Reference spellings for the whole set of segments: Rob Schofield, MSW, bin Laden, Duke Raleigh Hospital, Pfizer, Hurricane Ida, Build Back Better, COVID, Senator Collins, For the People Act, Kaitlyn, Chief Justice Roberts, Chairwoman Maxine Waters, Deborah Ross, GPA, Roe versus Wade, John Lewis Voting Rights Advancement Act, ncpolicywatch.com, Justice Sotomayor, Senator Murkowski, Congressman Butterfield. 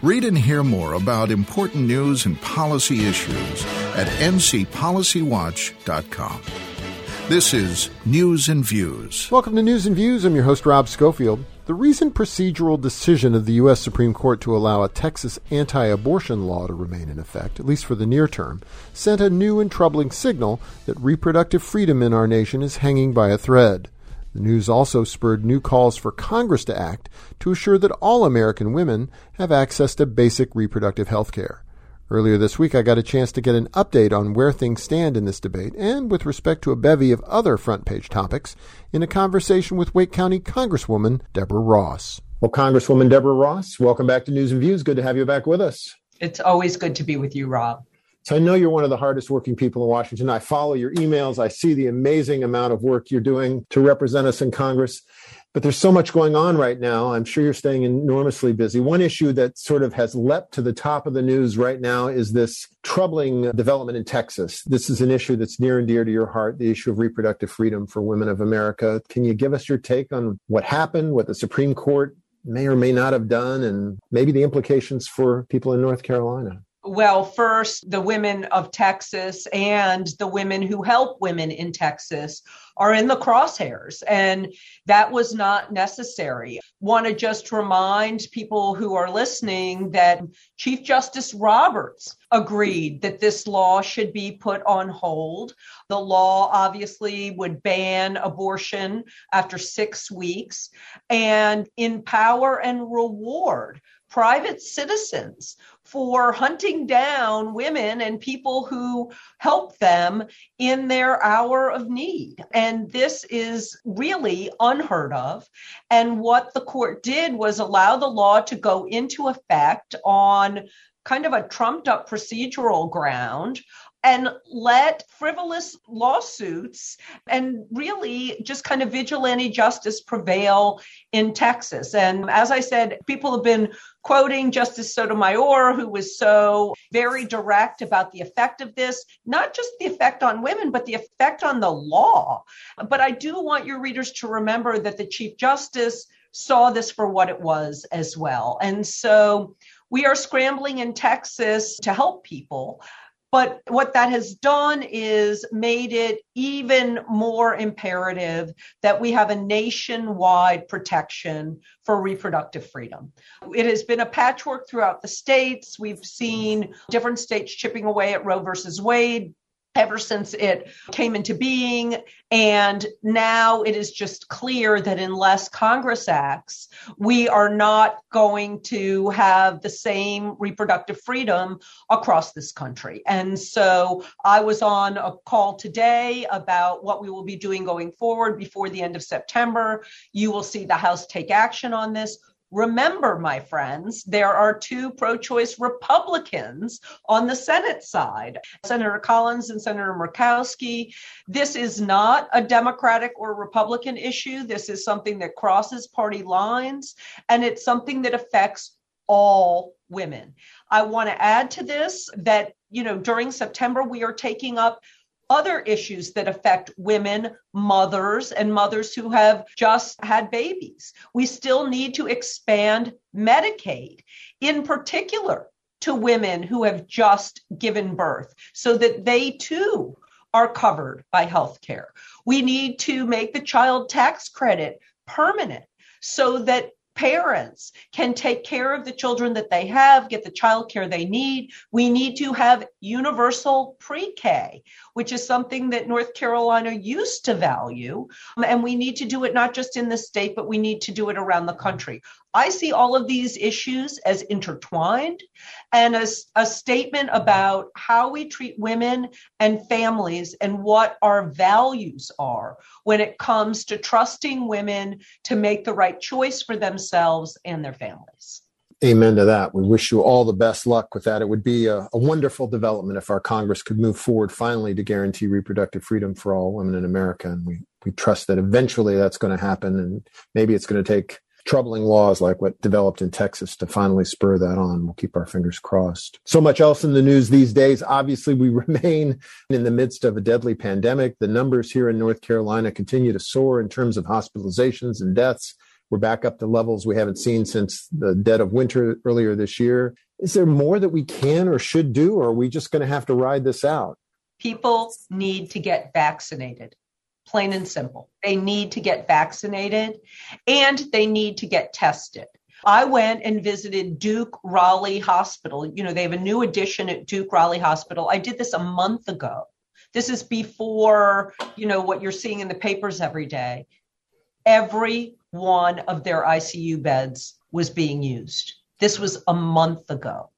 Read and hear more about important news and policy issues at ncpolicywatch.com. This is News and Views. Welcome to News and Views. I'm your host, Rob Schofield. The recent procedural decision of the U.S. Supreme Court to allow a Texas anti-abortion law to remain in effect, at least for the near term, sent a new and troubling signal that reproductive freedom in our nation is hanging by a thread. The news also spurred new calls for Congress to act to assure that all American women have access to basic reproductive health care. Earlier this week, I got a chance to get an update on where things stand in this debate and with respect to a bevy of other front-page topics in a conversation with Wake County Congresswoman Deborah Ross. Well, Congresswoman Deborah Ross, welcome back to News and Views. Good to have you back with us. It's always good to be with you, Rob. So I know you're one of the hardest working people in Washington. I follow your emails. I see the amazing amount of work you're doing to represent us in Congress. But there's so much going on right now. I'm sure you're staying enormously busy. One issue that sort of has leapt to the top of the news right now is this troubling development in Texas. This is an issue that's near and dear to your heart, the issue of reproductive freedom for women of America. Can you give us your take on what happened, what the Supreme Court may or may not have done, and maybe the implications for people in North Carolina? Well, first, the women of Texas and the women who help women in Texas are in the crosshairs, and that was not necessary. Want to just remind people who are listening that Chief Justice Roberts agreed that this law should be put on hold. The law obviously would ban abortion after 6 weeks and empower and reward private citizens for hunting down women and people who help them in their hour of need. And this is really unheard of. And what the court did was allow the law to go into effect on kind of a trumped up procedural ground and let frivolous lawsuits and really just kind of vigilante justice prevail in Texas. And as I said, people have been quoting Justice Sotomayor, who was so very direct about the effect of this, not just the effect on women, but the effect on the law. But I do want your readers to remember that the Chief Justice saw this for what it was as well. And so we are scrambling in Texas to help people. But what that has done is made it even more imperative that we have a nationwide protection for reproductive freedom. It has been a patchwork throughout the states. We've seen different states chipping away at Roe versus Wade ever since it came into being. And now it is just clear that unless Congress acts, we are not going to have the same reproductive freedom across this country. And so I was on a call today about what we will be doing going forward before the end of September. You will see the House take action on this. Remember, my friends, there are two pro-choice Republicans on the Senate side, Senator Collins and Senator Murkowski. This is not a Democratic or Republican issue. This is something that crosses party lines, and it's something that affects all women. I want to add to this that, during September, we are taking up other issues that affect women, mothers, and mothers who have just had babies. We still need to expand Medicaid, in particular to women who have just given birth, so that they too are covered by health care. We need to make the child tax credit permanent so that parents can take care of the children that they have, get the child care they need. We need to have universal pre-K, which is something that North Carolina used to value. And we need to do it not just in the state, but we need to do it around the country. I see all of these issues as intertwined and as a statement about how we treat women and families and what our values are when it comes to trusting women to make the right choice for themselves and their families. Amen to that. We wish you all the best luck with that. It would be a wonderful development if our Congress could move forward finally to guarantee reproductive freedom for all women in America. And we trust that eventually that's going to happen. And maybe it's going to take troubling laws like what developed in Texas to finally spur that on. We'll keep our fingers crossed. So much else in the news these days. Obviously, we remain in the midst of a deadly pandemic. The numbers here in North Carolina continue to soar in terms of hospitalizations and deaths. We're back up to levels we haven't seen since the dead of winter earlier this year. Is there more that we can or should do, or are we just going to have to ride this out? People need to get vaccinated, plain and simple. They need to get vaccinated and they need to get tested. I went and visited Duke Raleigh Hospital. You know, they have a new addition at Duke Raleigh Hospital. I did this a month ago. This is before, you know, what you're seeing in the papers every day. Every one of their ICU beds was being used. This was a month ago.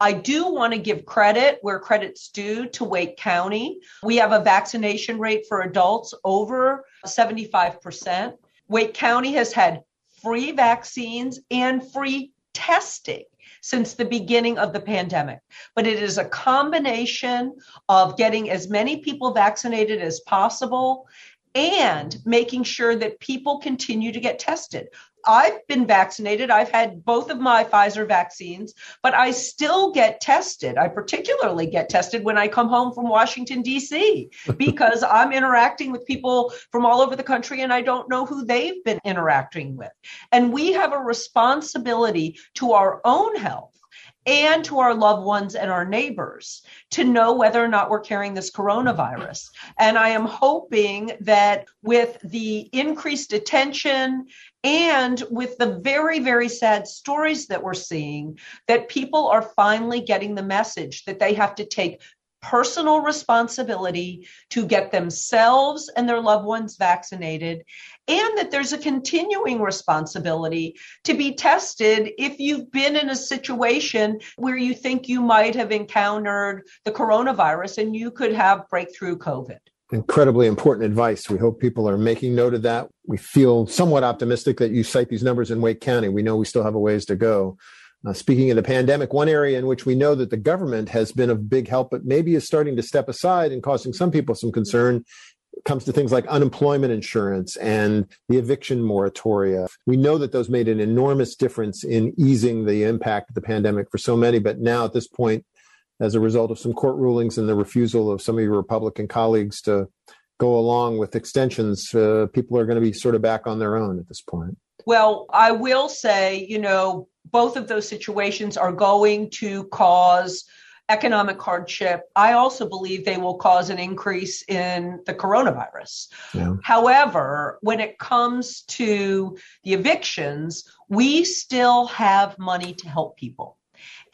I do want to give credit where credit's due to Wake County. We have a vaccination rate for adults over 75%. Wake County has had free vaccines and free testing since the beginning of the pandemic. But it is a combination of getting as many people vaccinated as possible and making sure that people continue to get tested. I've been vaccinated. I've had both of my Pfizer vaccines, but I still get tested. I particularly get tested when I come home from Washington, D.C., because I'm interacting with people from all over the country and I don't know who they've been interacting with. And we have a responsibility to our own health and to our loved ones and our neighbors to know whether or not we're carrying this coronavirus. And I am hoping that with the increased attention and with the very, very sad stories that we're seeing, that people are finally getting the message that they have to take personal responsibility to get themselves and their loved ones vaccinated, and that there's a continuing responsibility to be tested if you've been in a situation where you think you might have encountered the coronavirus and you could have breakthrough COVID. Incredibly important advice. We hope people are making note of that. We feel somewhat optimistic that you cite these numbers in Wake County. We know we still have a ways to go. Speaking of the pandemic, one area in which we know that the government has been of big help, but maybe is starting to step aside and causing some people some concern, comes to things like unemployment insurance and the eviction moratoria. We know that those made an enormous difference in easing the impact of the pandemic for so many, but now at this point, as a result of some court rulings and the refusal of some of your Republican colleagues to go along with extensions, people are going to be sort of back on their own at this point. Well, I will say, you know, both of those situations are going to cause economic hardship. I also believe they will cause an increase in the coronavirus. Yeah. However, when it comes to the evictions, we still have money to help people.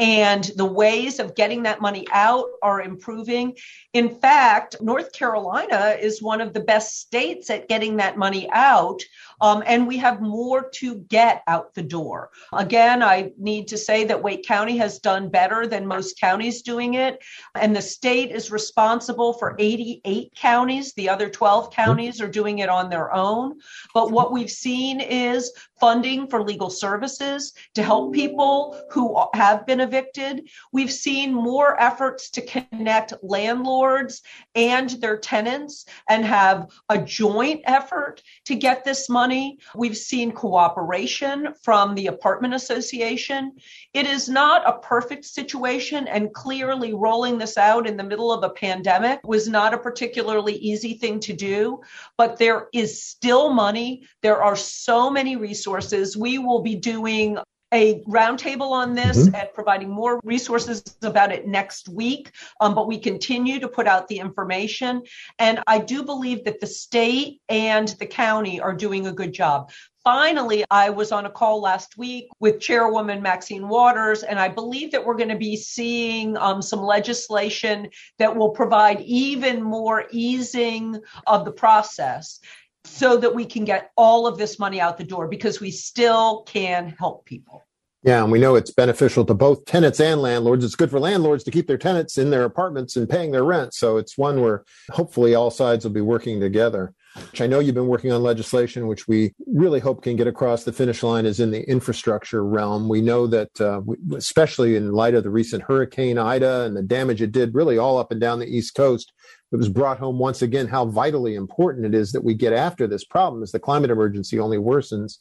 And the ways of getting that money out are improving. In fact, North Carolina is one of the best states at getting that money out. And we have more to get out the door. Again, I need to say that Wake County has done better than most counties doing it. And the state is responsible for 88 counties. The other 12 counties are doing it on their own. But what we've seen is funding for legal services to help people who have been evicted. We've seen more efforts to connect landlords and their tenants and have a joint effort to get this money. We've seen cooperation from the apartment association. It is not a perfect situation, and clearly rolling this out in the middle of a pandemic was not a particularly easy thing to do, but there is still money. There are so many resources. We will be doing a roundtable on this and providing more resources about it next week. But we continue to put out the information. And I do believe that the state and the county are doing a good job. Finally, I was on a call last week with Chairwoman Maxine Waters, and I believe that we're going to be seeing some legislation that will provide even more easing of the process, so that we can get all of this money out the door, because we still can help people. Yeah, and we know it's beneficial to both tenants and landlords. It's good for landlords to keep their tenants in their apartments and paying their rent. So it's one where hopefully all sides will be working together, which I know you've been working on legislation, which we really hope can get across the finish line, is in the infrastructure realm. We know that, especially in light of the recent Hurricane Ida and the damage it did really all up and down the East Coast, it was brought home once again how vitally important it is that we get after this problem as the climate emergency only worsens.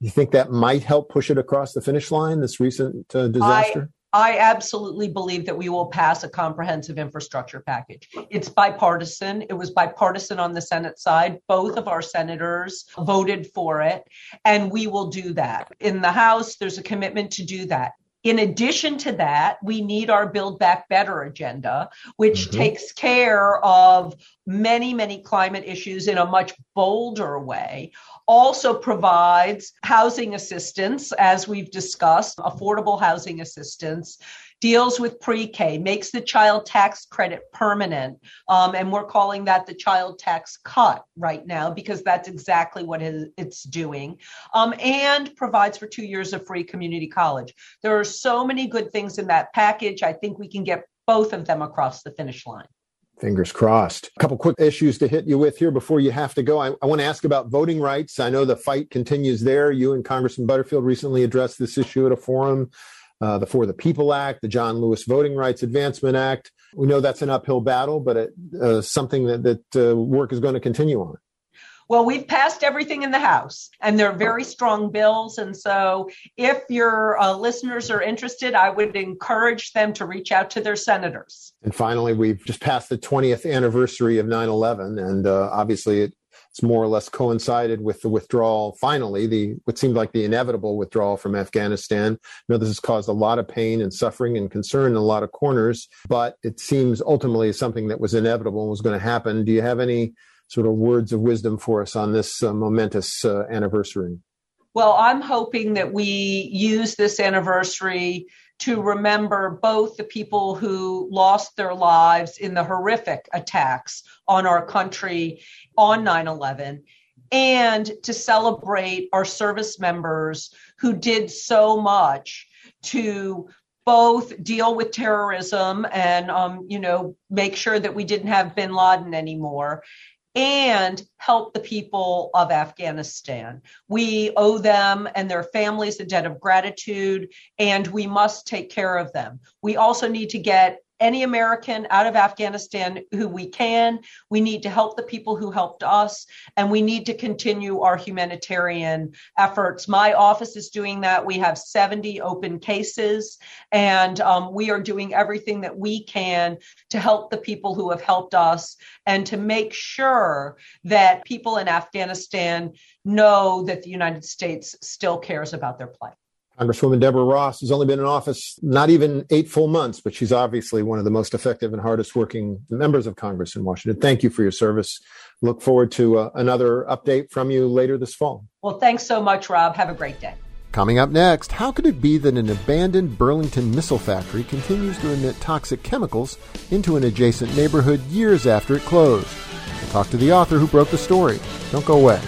You think that might help push it across the finish line, this recent disaster? I absolutely believe that we will pass a comprehensive infrastructure package. It's bipartisan. It was bipartisan on the Senate side. Both of our senators voted for it, and we will do that. In the House, there's a commitment to do that. In addition to that, we need our Build Back Better agenda, which takes care of many, many climate issues in a much bolder way. Also provides housing assistance, as we've discussed, affordable housing assistance, deals with pre-K, makes the child tax credit permanent. And we're calling that the child tax cut right now, because that's exactly what it's doing, and provides for 2 years of free community college. There are so many good things in that package. I think we can get both of them across the finish line. Fingers crossed. A couple quick issues to hit you with here before you have to go. I want to ask about voting rights. I know the fight continues there. You and Congressman Butterfield recently addressed this issue at a forum. The For the People Act, the John Lewis Voting Rights Advancement Act. We know that's an uphill battle, but something that work is going to continue on. Well, we've passed everything in the House, and they're very strong bills. And so if your listeners are interested, I would encourage them to reach out to their senators. And finally, we've just passed the 20th anniversary of 9/11, and obviously it's more or less coincided with the withdrawal, finally, what seemed like the inevitable withdrawal from Afghanistan. I know this has caused a lot of pain and suffering and concern in a lot of corners, but it seems ultimately something that was inevitable and was going to happen. Do you have any sort of words of wisdom for us on this momentous anniversary? Well, I'm hoping that we use this anniversary to remember both the people who lost their lives in the horrific attacks on our country on 9/11, and to celebrate our service members who did so much to both deal with terrorism and, make sure that we didn't have bin Laden anymore, and help the people of Afghanistan. We owe them and their families a debt of gratitude, and we must take care of them. We also need to get any American out of Afghanistan who we can. We need to help the people who helped us, and we need to continue our humanitarian efforts. My office is doing that. We have 70 open cases, and we are doing everything that we can to help the people who have helped us and to make sure that people in Afghanistan know that the United States still cares about their plight. Congresswoman Deborah Ross has only been in office not even 8 full months, but she's obviously one of the most effective and hardest working members of Congress in Washington. Thank you for your service. Look forward to another update from you later this fall. Well, thanks so much, Rob. Have a great day. Coming up next, how could it be that an abandoned Burlington missile factory continues to emit toxic chemicals into an adjacent neighborhood years after it closed? We'll talk to the author who broke the story. Don't go away.